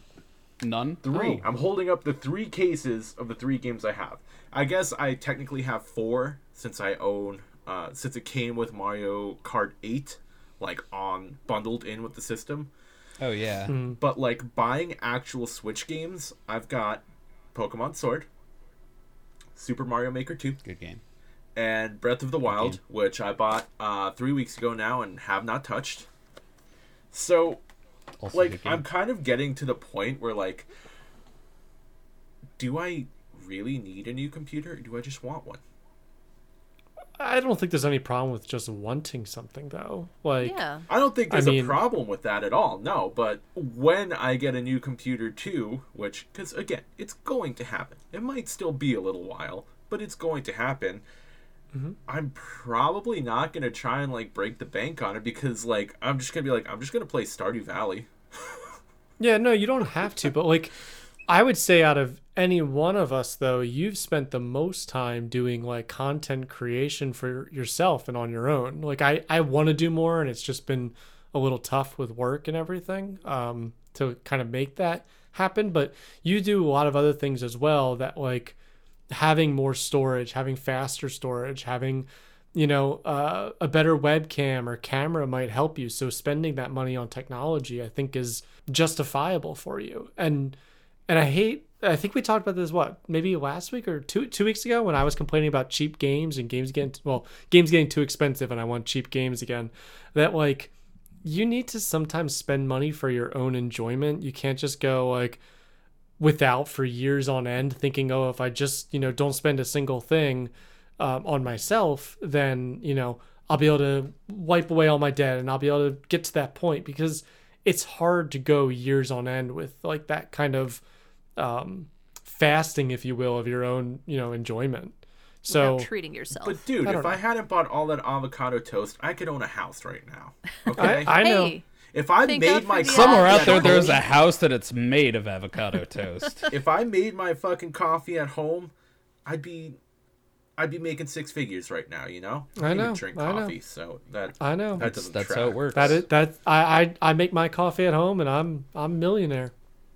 None? Three. Oh. I'm holding up the three cases of the three games I have. I guess I technically have four since I own, uh, since it came with Mario Kart eight, like on bundled in with the system. Oh, yeah. Mm. But like buying actual Switch games, I've got Pokemon Sword, Super Mario Maker two. Good game. And Breath of the Wild, which I bought uh, three weeks ago now and have not touched. So... Also like, I'm kind of getting to the point where, like, do I really need a new computer, or do I just want one? I don't think there's any problem with just wanting something, though. Like, yeah. I don't think there's I mean, a problem with that at all, no. But when I get a new computer, too, which, because, again, it's going to happen. It might still be a little while, but it's going to happen. Mm-hmm. I'm probably not going to try and, like, break the bank on it because, like, I'm just going to be like, I'm just going to play Stardew Valley. Yeah, no, you don't have to. But, like, I would say out of any one of us, though, you've spent the most time doing, like, content creation for yourself and on your own. Like, I, I want to do more, and it's just been a little tough with work and everything um, to kind of make that happen. But you do a lot of other things as well that, like, having more storage, having faster storage, having, you know, uh, a better webcam or camera might help you. So spending that money on technology, I think, is justifiable for you. And and I hate, I think we talked about this, what, maybe last week or two two weeks ago when I was complaining about cheap games and games getting, well, games getting too expensive and I want cheap games again, that, like, you need to sometimes spend money for your own enjoyment. You can't just go, like, without for years on end thinking, oh, if I just, you know, don't spend a single thing um, on myself, then, you know, I'll be able to wipe away all my debt and I'll be able to get to that point, because it's hard to go years on end with, like, that kind of um, fasting, if you will, of your own, you know, enjoyment. So without treating yourself. But dude, I if know. I hadn't bought all that avocado toast, I could own a house right now. Okay, I, I know. Hey. If I Thank made my somewhere out there, there's a house that it's made of avocado toast. If I made my fucking coffee at home, I'd be, I'd be making six figures right now. You know, I, I know. Drink I coffee, know. So that I know that that's, that's how it works. That is that I, I I make my coffee at home, and I'm I'm a millionaire.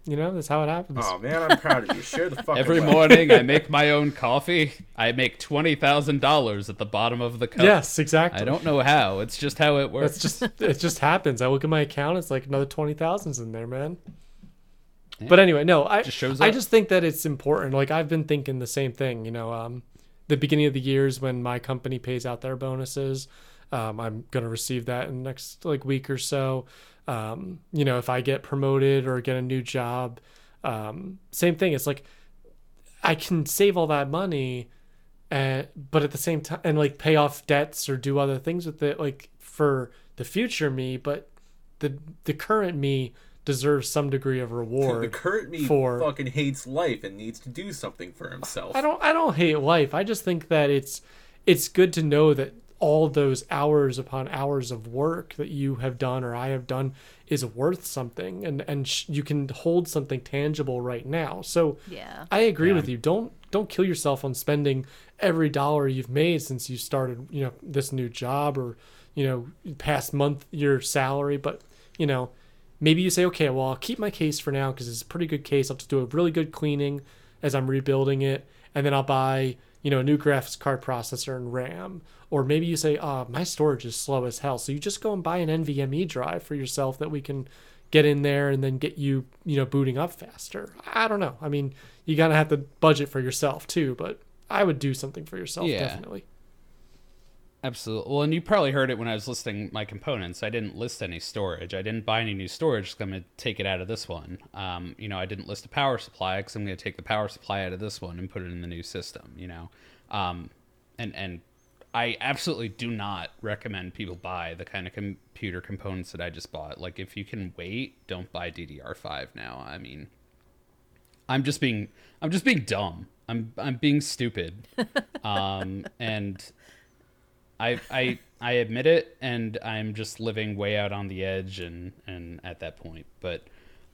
You know, that's how it happens. Oh man, I'm proud of you. Share the fucking every way. Morning, I make my own coffee. I make twenty thousand dollars at the bottom of the cup. Yes, exactly. I don't know how. It's just how it works. It's just it just happens. I look at my account. It's like another twenty thousand's in there, man. Yeah. But anyway, no, I just shows up. I just think that it's important. Like, I've been thinking the same thing. You know, um, the beginning of the years when my company pays out their bonuses, um, I'm gonna receive that in the next like week or so. Um, you know, if I get promoted or get a new job, um, same thing. It's like, I can save all that money and, but at the same time, and like pay off debts or do other things with it, like for the future me, but the, the current me deserves some degree of reward. The current me for, fucking hates life and needs to do something for himself. I don't, I don't hate life. I just think that it's, it's good to know that all those hours upon hours of work that you have done or I have done is worth something, and and sh- you can hold something tangible right now. So yeah, I agree yeah. with you. Don't don't kill yourself on spending every dollar you've made since you started, you know, this new job or, you know, past month your salary. But, you know, maybe you say, okay, well, I'll keep my case for now because it's a pretty good case. I'll just do a really good cleaning as I'm rebuilding it, and then I'll buy, you know, a new graphics card processor and RAM. Or maybe you say, oh, my storage is slow as hell. So you just go and buy an NVMe drive for yourself that we can get in there and then get you, you know, booting up faster. I don't know. I mean, you got to have to budget for yourself too, but I would do something for yourself, yeah. definitely. Absolutely. Well, and you probably heard it when I was listing my components. I didn't list any storage. I didn't buy any new storage because I'm going to take it out of this one. Um, you know, I didn't list a power supply because I'm going to take the power supply out of this one and put it in the new system, you know. Um, and, and I absolutely do not recommend people buy the kind of computer components that I just bought. Like, if you can wait, don't buy D D R five now. I mean, I'm just being, I'm just being dumb. I'm, I'm being stupid. Um, and... I, I I admit it, and I'm just living way out on the edge and, and at that point. But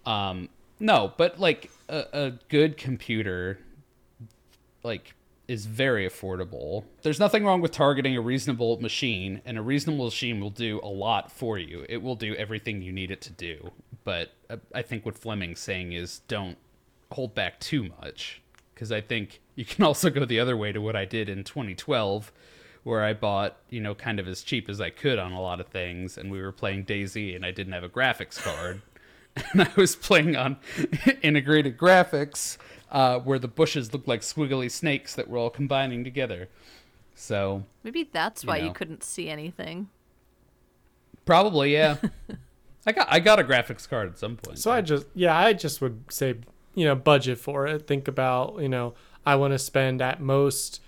um, no, but like a, a good computer like is very affordable. There's nothing wrong with targeting a reasonable machine, and a reasonable machine will do a lot for you. It will do everything you need it to do. But I think what Fleming's saying is don't hold back too much, because I think you can also go the other way to what I did in twenty twelve, where I bought, you know, kind of as cheap as I could on a lot of things, and we were playing DayZ, and I didn't have a graphics card, and I was playing on integrated graphics, uh, where the bushes looked like squiggly snakes that were all combining together. So maybe that's you why know. You couldn't see anything. Probably, yeah. I got I got a graphics card at some point. So I just yeah, I just would say, you know, budget for it. Think about, you know, I want to spend at most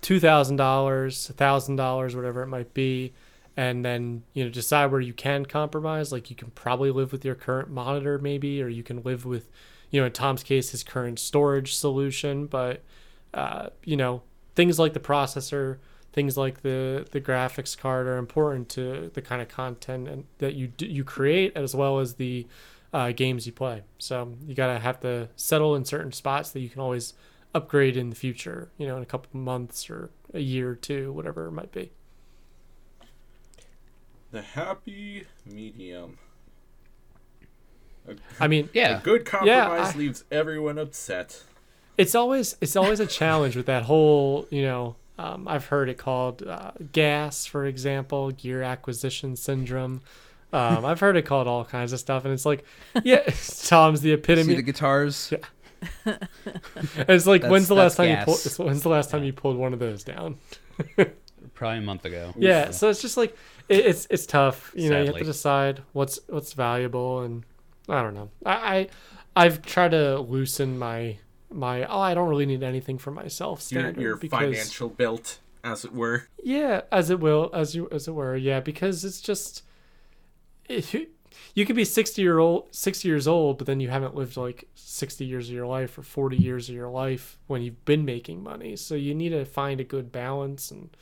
two thousand dollars, one thousand dollars, whatever it might be, and then, you know, decide where you can compromise. Like, you can probably live with your current monitor maybe, or you can live with, you know, in Tom's case, his current storage solution. But uh, you know, things like the processor, things like the the graphics card are important to the kind of content and that you do, you create, as well as the uh, games you play. So you gotta have to settle in certain spots that you can always upgrade in the future, you know, in a couple months or a year or two, whatever it might be. The happy medium. A, I mean, yeah, a good compromise yeah, I, leaves everyone upset. It's always it's always a challenge with that whole, you know, Um, I've heard it called uh, gas, for example, gear acquisition syndrome. Um, I've heard it called all kinds of stuff, and it's like, yeah, Tom's the epitome. See the guitars. Yeah. It's like, that's, when's the last time gas. you pulled? When's the last time you pulled one of those down? Probably a month ago. Yeah, so, so it's just like it, it's it's tough. You Sadly. know, you have to decide what's what's valuable, and I don't know. I, I I've tried to loosen my my. Oh, I don't really need anything for myself. Standard your your because, financial belt, as it were. Yeah, as it will, as you as it were. Yeah, because it's just. If you, you could be sixty year old sixty years old, but then you haven't lived like sixty years of your life or forty years of your life when you've been making money, so you need to find a good balance. And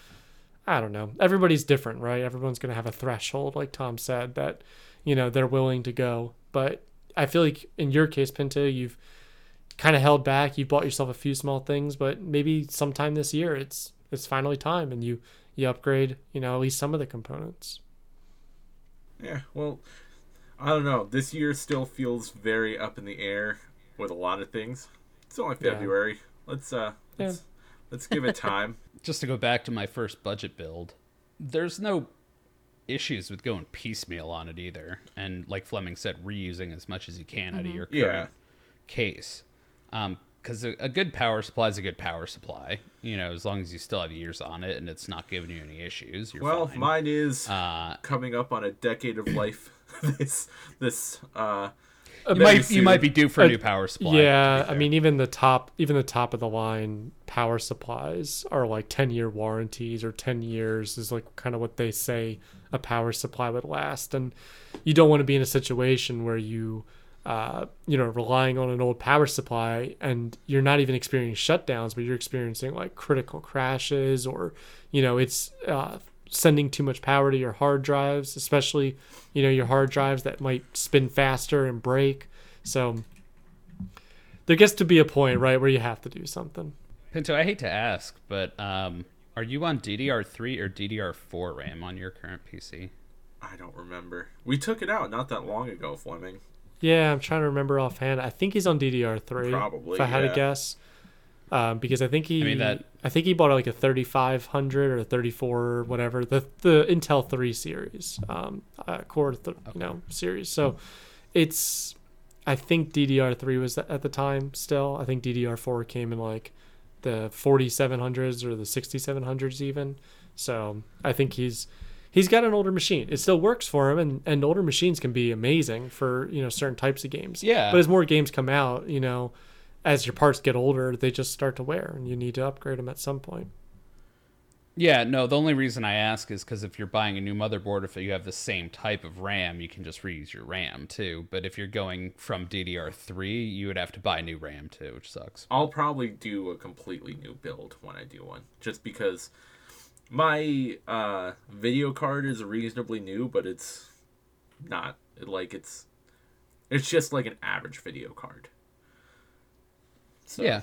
I don't know, everybody's different, right? Everyone's going to have a threshold, like Tom said, that, you know, they're willing to go. But I feel like in your case, Pinto, you've kind of held back. You bought yourself a few small things, but maybe sometime this year it's it's finally time, and you you upgrade, you know, at least some of the components. Yeah, well, I don't know. This year still feels very up in the air with a lot of things. It's only February. Yeah. Let's uh, let's, yeah. let's give it time. Just to go back to my first budget build, there's no issues with going piecemeal on it either. And like Fleming said, reusing as much as you can mm-hmm. out of your current yeah. case. Um, because a, a good power supply is a good power supply. You know, as long as you still have years on it and it's not giving you any issues, you're well, fine. Well, mine is uh, coming up on a decade of life. this, this, uh, you might, you might be due for a new power supply. Yeah, I mean, even the top, even the top of the line power supplies are like ten year warranties, or ten years is like kind of what they say a power supply would last. And you don't want to be in a situation where you, Uh, you know, relying on an old power supply, and you're not even experiencing shutdowns, but you're experiencing like critical crashes, or, you know, it's uh, sending too much power to your hard drives, especially, you know, your hard drives that might spin faster and break. So there gets to be a point, right, where you have to do something. Pinto, I hate to ask, but um, are you on D D R three or D D R four RAM on your current P C? I don't remember. We took it out not that long ago, Fleming. Yeah, I'm trying to remember offhand. I think he's on D D R three. Probably, if I had yeah. a guess, um, because I think he, I, mean that, I think he bought like a thirty-five hundred or a thirty-four or whatever, the the Intel three series, um, uh, Core, th- okay. you know, series. So, it's, I think D D R three was at the time still. I think D D R four came in like the forty-seven hundreds or the sixty-seven hundreds even. So I think he's. He's got an older machine. It still works for him, and, and older machines can be amazing for, you know, certain types of games. Yeah. But as more games come out, you know, as your parts get older, they just start to wear, and you need to upgrade them at some point. Yeah, no, the only reason I ask is because if you're buying a new motherboard, if you have the same type of RAM, you can just reuse your RAM, too. But if you're going from D D R three, you would have to buy new RAM, too, which sucks. I'll probably do a completely new build when I do one, just because... My uh, video card is reasonably new, but it's not like it's. It's just like an average video card. So, yeah,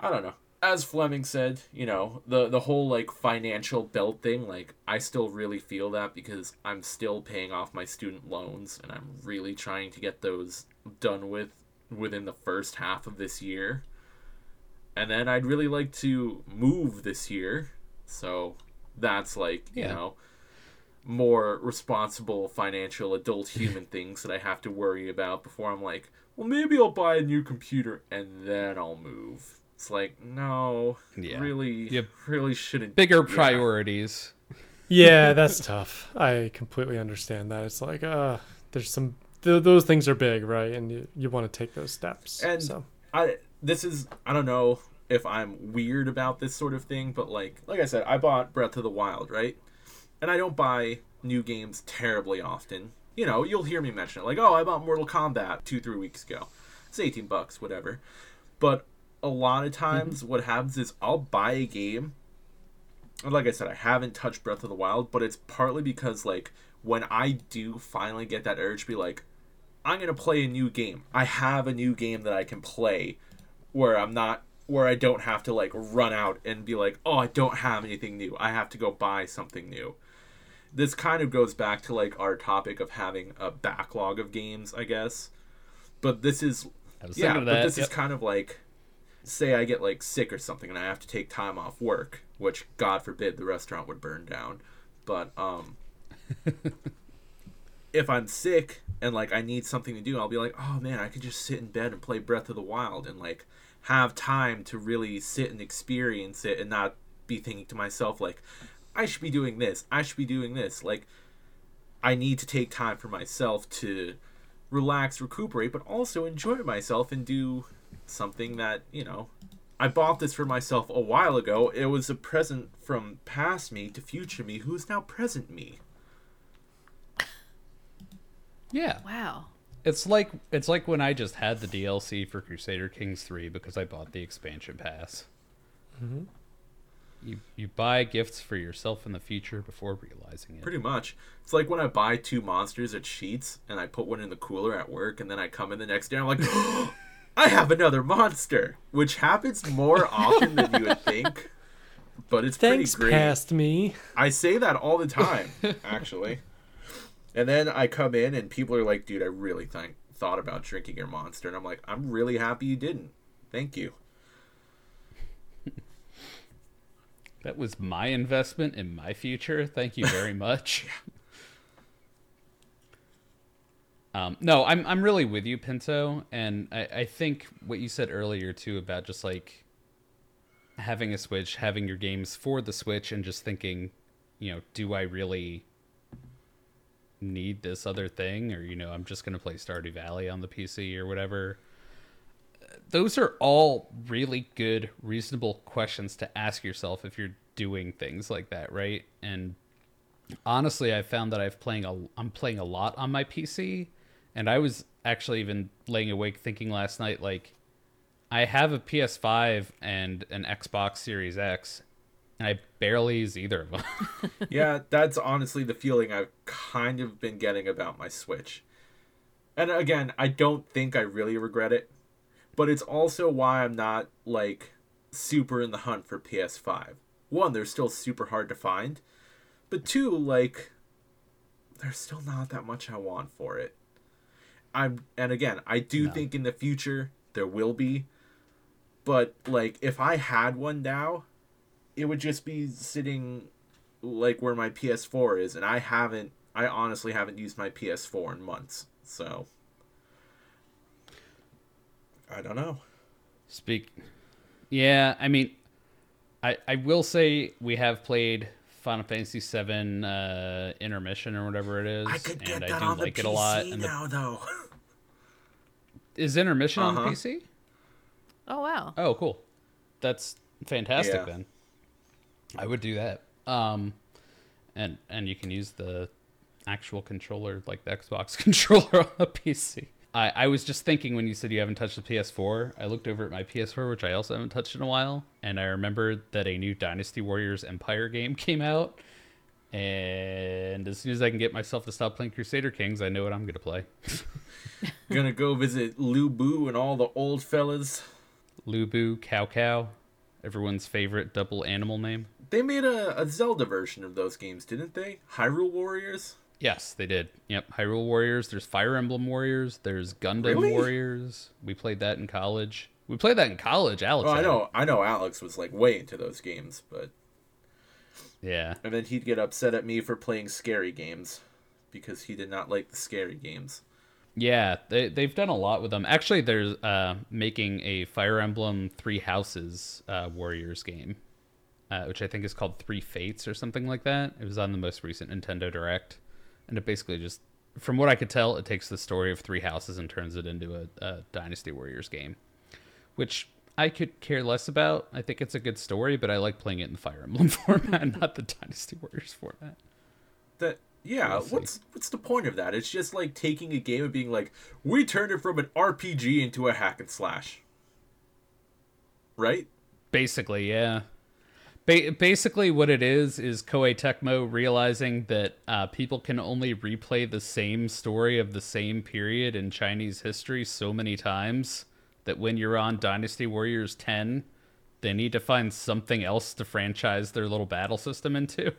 I don't know. As Fleming said, you know, the the whole like financial belt thing. Like, I still really feel that because I'm still paying off my student loans, and I'm really trying to get those done with within the first half of this year. And then I'd really like to move this year, so. That's like, you yeah. know, more responsible financial adult human things that I have to worry about before I'm like, well, maybe I'll buy a new computer and then I'll move. It's like, no, yeah. really, yep. really shouldn't. Bigger yeah. priorities. Yeah, that's tough. I completely understand that. It's like, uh, there's some, th- those things are big, right? And you, you want to take those steps. And so. I, this is, I don't know. If I'm weird about this sort of thing, but like like I said, I bought Breath of the Wild, right? And I don't buy new games terribly often. You know, you'll hear me mention it. Like, oh, I bought Mortal Kombat two, three weeks ago. It's eighteen bucks, whatever. But a lot of times mm-hmm. what happens is I'll buy a game. And like I said, I haven't touched Breath of the Wild, but it's partly because like when I do finally get that urge to be like, I'm going to play a new game. I have a new game that I can play where I'm not where I don't have to, like, run out and be like, oh, I don't have anything new. I have to go buy something new. This kind of goes back to, like, our topic of having a backlog of games, I guess. But this is... I was yeah, thinking of that. But this yep. is kind of like... say I get like sick or something and I have to take time off work, which God forbid the restaurant would burn down. But um, if I'm sick and like I need something to do, I'll be like, oh man, I could just sit in bed and play Breath of the Wild and like have time to really sit and experience it and not be thinking to myself like, I should be doing this, I should be doing this. Like, I need to take time for myself to relax, recuperate, but also enjoy myself and do something that, you know, I bought this for myself a while ago. It was a present from past me to future me, who is now present me. Yeah. Wow. It's like it's like when I just had the D L C for Crusader Kings three because I bought the expansion pass. Mm-hmm. You you buy gifts for yourself in the future before realizing it. Pretty much. It's like when I buy two monsters at Sheetz and I put one in the cooler at work and then I come in the next day and I'm like, oh, I have another monster! Which happens more often than you would think. But it's Thanks, pretty great. Past me. I say that all the time, actually. And then I come in and people are like, dude, I really th- thought about drinking your monster. And I'm like, I'm really happy you didn't. Thank you. That was my investment in my future. Thank you very much. um, no, I'm I'm really with you, Pinto, and I, I think what you said earlier too about just like having a Switch, having your games for the Switch, and just thinking, you know, do I really need this other thing, or you know, I'm just gonna play Stardew Valley on the P C or whatever. Those are all really good, reasonable questions to ask yourself if you're doing things like that, right? And honestly, I found that I've playing a, I'm playing a lot on my P C, and I was actually even laying awake thinking last night, like, I have a P S five and an Xbox Series X, and I barely use either of them. Yeah, that's honestly the feeling I've kind of been getting about my Switch. And again, I don't think I really regret it. But it's also why I'm not, like, super in the hunt for P S five. One, they're still super hard to find. But two, like, there's still not that much I want for it. I'm, and again, I do no. think in the future there will be. But, like, if I had one now, it would just be sitting, like, where my P S four is. And I haven't, I honestly haven't used my P S four in months. So... I don't know. Speak. Yeah, I mean, I I will say we have played Final Fantasy seven uh, Intermission or whatever it is. I could get and that I do on like the P C it a lot. Now, the... though. Is Intermission uh-huh. on the P C? Oh, wow. Oh, cool. That's fantastic, yeah. Then. I would do that. Um, and and you can use the actual controller, like the Xbox controller on the P C. I, I was just thinking when you said you haven't touched the P S four, I looked over at my P S four, which I also haven't touched in a while, and I remembered that a new Dynasty Warriors Empire game came out, and as soon as I can get myself to stop playing Crusader Kings, I know what I'm going to play. Gonna go visit Lu Bu and all the old fellas. Lu Bu, Cow Cow, everyone's favorite double animal name. They made a, a Zelda version of those games, didn't they? Hyrule Warriors? Yes, they did. Yep, Hyrule Warriors. There's Fire Emblem Warriors. There's Gundam really? Warriors. We played that in college. We played that in college, Alex. Oh, I know. I know Alex was, like, way into those games, but... Yeah. And then he'd get upset at me for playing scary games, because he did not like the scary games. Yeah, they, they've done a lot with them. Actually, they're uh, making a Fire Emblem Three Houses uh, Warriors game, uh, which I think is called Three Fates or something like that. It was on the most recent Nintendo Direct. And it basically just, from what I could tell, it takes the story of Three Houses and turns it into a, a Dynasty Warriors game, which I could care less about. I think it's a good story, but I like playing it in the Fire Emblem format, not the Dynasty Warriors format. That yeah, we'll what's what's the point of that? It's just like taking a game and being like, we turned it from an R P G into a hack and slash. Right? Basically, yeah. Ba- basically what it is is Koei Tecmo realizing that uh, people can only replay the same story of the same period in Chinese history so many times that when you're on Dynasty Warriors ten, they need to find something else to franchise their little battle system into.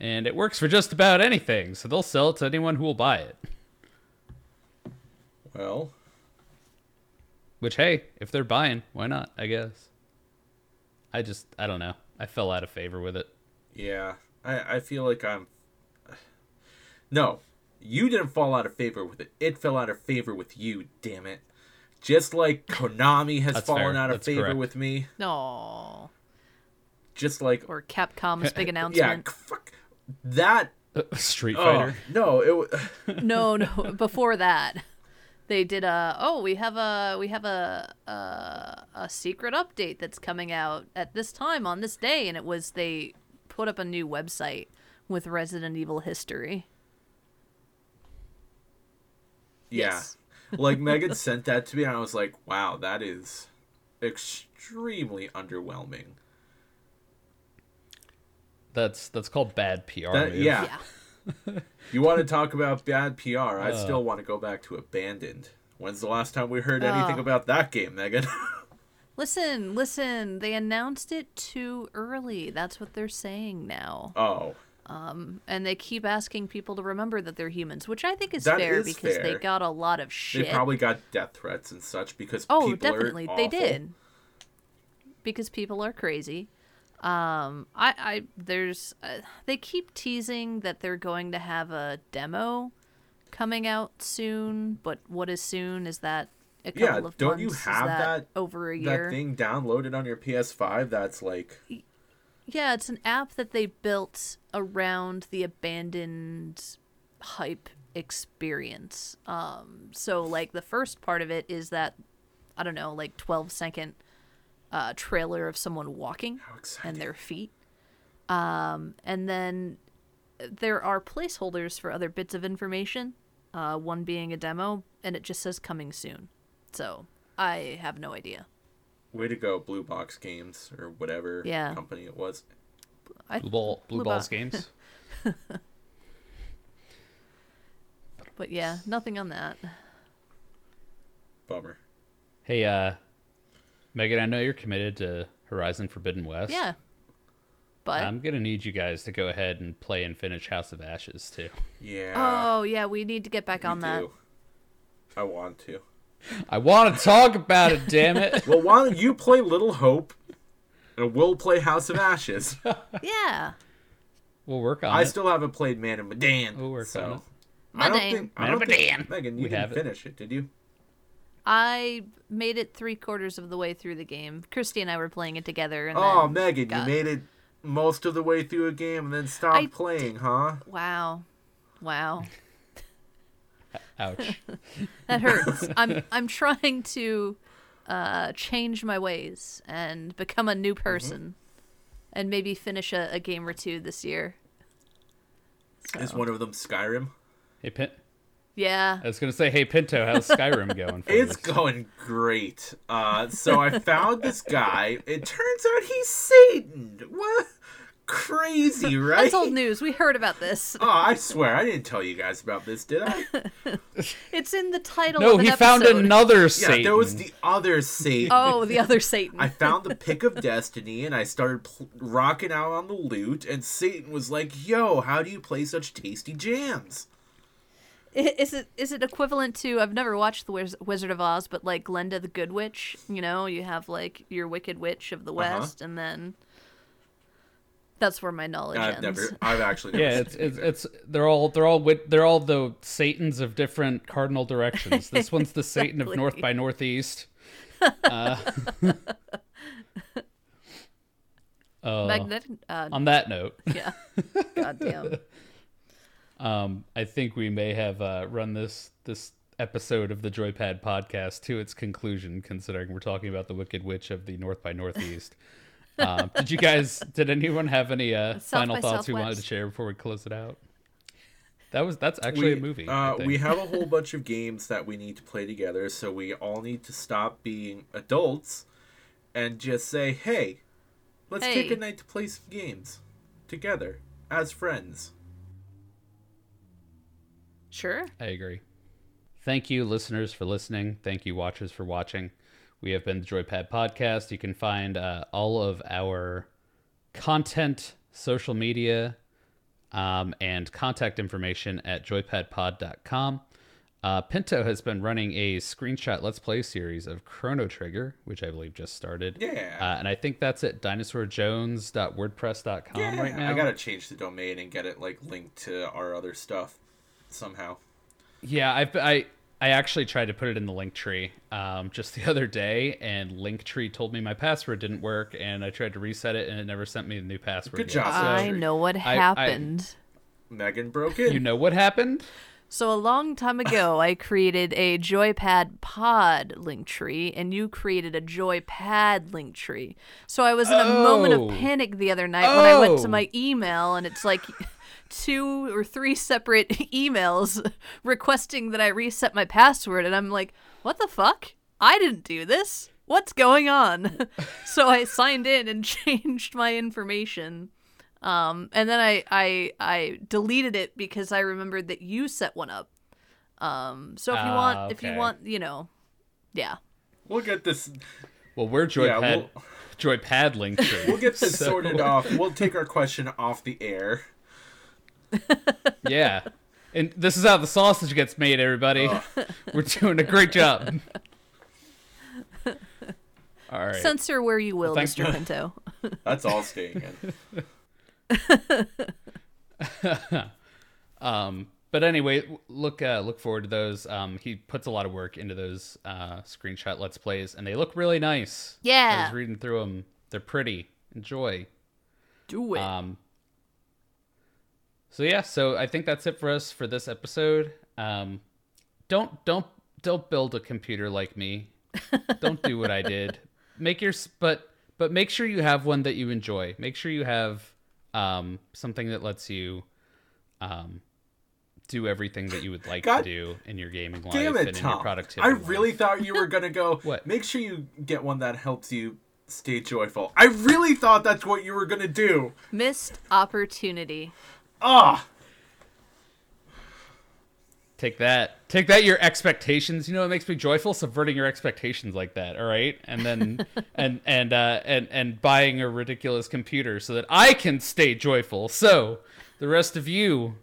And it works for just about anything, so they'll sell it to anyone who will buy it. Well, Which, hey, if they're buying, why not, I guess. I just, I don't know. I fell out of favor with it. Yeah, I, I feel like I'm... No, you didn't fall out of favor with it. It fell out of favor with you, damn it. Just like Konami has That's fallen fair. out of That's favor correct. with me. No. Just like... Or Capcom's big announcement. Yeah, fuck. That... Uh, Street Fighter. Oh, no, it was... no, no, before that. They did a oh we have a we have a, a a secret update that's coming out at this time on this day, and it was they put up a new website with Resident Evil history. Yeah, yes. Like Megan sent that to me, and I was like, wow, that is extremely underwhelming. That's that's called bad P R. That, yeah. yeah. You want to talk about bad P R? I uh, still want to go back to Abandoned. When's the last time we heard uh, anything about that game, Megan? listen, listen. They announced it too early. That's what they're saying now. Oh. Um, and they keep asking people to remember that they're humans, which I think is that fair is because fair. they got a lot of shit. They probably got death threats and such because oh, people definitely. are awful. They did. Because people are crazy. Um, I, I, there's, uh, they keep teasing that they're going to have a demo coming out soon, but what is soon? Is that a couple yeah, of months? Yeah, don't you have that, that, over a year? That thing downloaded on your P S five that's like... Yeah, it's an app that they built around the Abandoned hype experience. Um, so, like, the first part of it is that, I don't know, like, twelve second... Uh, trailer of someone walking and their feet. Um, and then there are placeholders for other bits of information, uh, one being a demo, and it just says coming soon. So I have no idea. Way to go, Blue Box Games or whatever yeah. company it was. I, Blue, Ball, Blue, Blue Balls Box. Games. But yeah, nothing on that. Bummer. Hey, uh, Megan, I know you're committed to Horizon Forbidden West. Yeah. But I'm going to need you guys to go ahead and play and finish House of Ashes, too. Yeah. Oh, yeah, we need to get back we on do. that. I want to. I want to talk about it, damn it. Well, why don't you play Little Hope, and we'll play House of Ashes. Yeah. We'll work on I it. I still haven't played Man and Medan. We'll work so. on it. I don't think, I don't think, Megan, you we didn't finish it. it, did you? I made it three quarters of the way through the game. Christy and I were playing it together. And oh, then Megan, got... you made it most of the way through a game and then stopped I playing, did... huh? Wow. Wow. Ouch. That hurts. I'm I'm trying to uh, change my ways and become a new person mm-hmm. and maybe finish a, a game or two this year. So. Is one of them Skyrim? Hey, Pitt. Yeah. I was going to say, hey, Pinto, how's Skyrim going for you? It's going great. Uh, so I found this guy. It turns out he's Satan. What? Crazy, right? That's old news. We heard about this. Oh, I swear. I didn't tell you guys about this, did I? It's in the title no, of an episode. No, he found another Satan. Yeah, there was the other Satan. Oh, the other Satan. I found the pick of destiny, and I started pl- rocking out on the loot, and Satan was like, yo, how do you play such tasty jams? Is it is it equivalent to, I've never watched The Wizard of Oz, but like Glinda the Good Witch, you know, you have like your Wicked Witch of the West, uh-huh. and then that's where my knowledge I've ends. Never, I've actually never yeah, it's, it's it's they're all they're all they're all the Satans of different cardinal directions. This one's the exactly. Satan of North by Northeast. Uh, uh, Magnetic, uh, on that note, yeah, goddamn. Um, I think we may have uh, run this this episode of the Joypad Podcast to its conclusion, considering we're talking about the Wicked Witch of the North by Northeast. um, did you guys? Did anyone have any uh, final thoughts we wanted to share before we close it out? That was that's actually we, a movie. Uh, we have a whole bunch of games that we need to play together, so we all need to stop being adults and just say, "Hey, let's hey. take a night to play some games together as friends." Sure. I agree. Thank you, listeners, for listening. Thank you, watchers, for watching. We have been the Joypad Podcast. You can find uh, all of our content, social media, um, and contact information at joypad pod dot com. Uh, Pinto has been running a screenshot Let's Play series of Chrono Trigger, which I believe just started. Yeah. Uh, and I think that's at dinosaur jones dot wordpress dot com yeah, right now. I gotta change the domain and get it like linked to our other stuff somehow. Yeah, I've, I I actually tried to put it in the Linktree um, just the other day, and Linktree told me my password didn't work, and I tried to reset it, and it never sent me a new password. Good job. So I know what I, happened. I, I, Megan broke it. You know what happened? So a long time ago, I created a Joypad Pod Linktree, and you created a Joypad Linktree. So I was in a oh. moment of panic the other night oh. when I went to my email, and it's like two or three separate emails requesting that I reset my password. And I'm like, what the fuck? I didn't do this. What's going on? So I signed in and changed my information. Um, and then I, I I deleted it because I remembered that you set one up. Um, so if you uh, want, okay. if you want, you know, yeah. We'll get this. Well, we're Joypad, yeah, we'll... Joypad Linktree. We'll get this so... sorted off. We'll take our question off the air. Yeah, and this is how the sausage gets made, everybody. Oh. We're doing a great job. All right. Censor where you will, well, Mister For... Pinto. That's all staying in. um but anyway look uh look forward to those. Um he puts a lot of work into those uh screenshot Let's Plays, and they look really nice. Yeah, I was reading through them. They're pretty. Enjoy. Do it. Um so yeah, so I think that's it for us for this episode. um don't don't don't build a computer like me. Don't do what I did. Make your but but make sure you have one that you enjoy. Make sure you have Um, something that lets you um, do everything that you would like God, to do in your gaming life damn it, and in Tom. Your productivity. I really life. Thought you were going to go, what? Make sure you get one that helps you stay joyful. I really thought that's what you were going to do. Missed opportunity. Ah! Take that. Take that, your expectations. You know what makes me joyful? Subverting your expectations like that, all right? And then and and uh and, and buying a ridiculous computer so that I can stay joyful. So the rest of you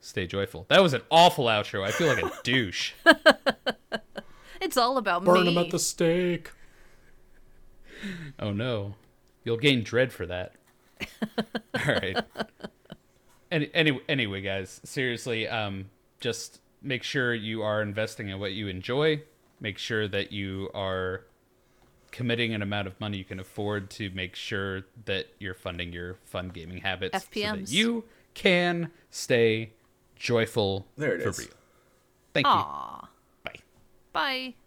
stay joyful. That was an awful outro. I feel like a douche. It's all about Burn me. Burn them at the stake. Oh no. You'll gain dread for that. All right. Any anyway anyway, guys, seriously, um, just make sure you are investing in what you enjoy. Make sure that you are committing an amount of money you can afford to make sure that you're funding your fun gaming habits F P Ms. So that you can stay joyful there it for is. Real. Thank Aww. You. Bye. Bye.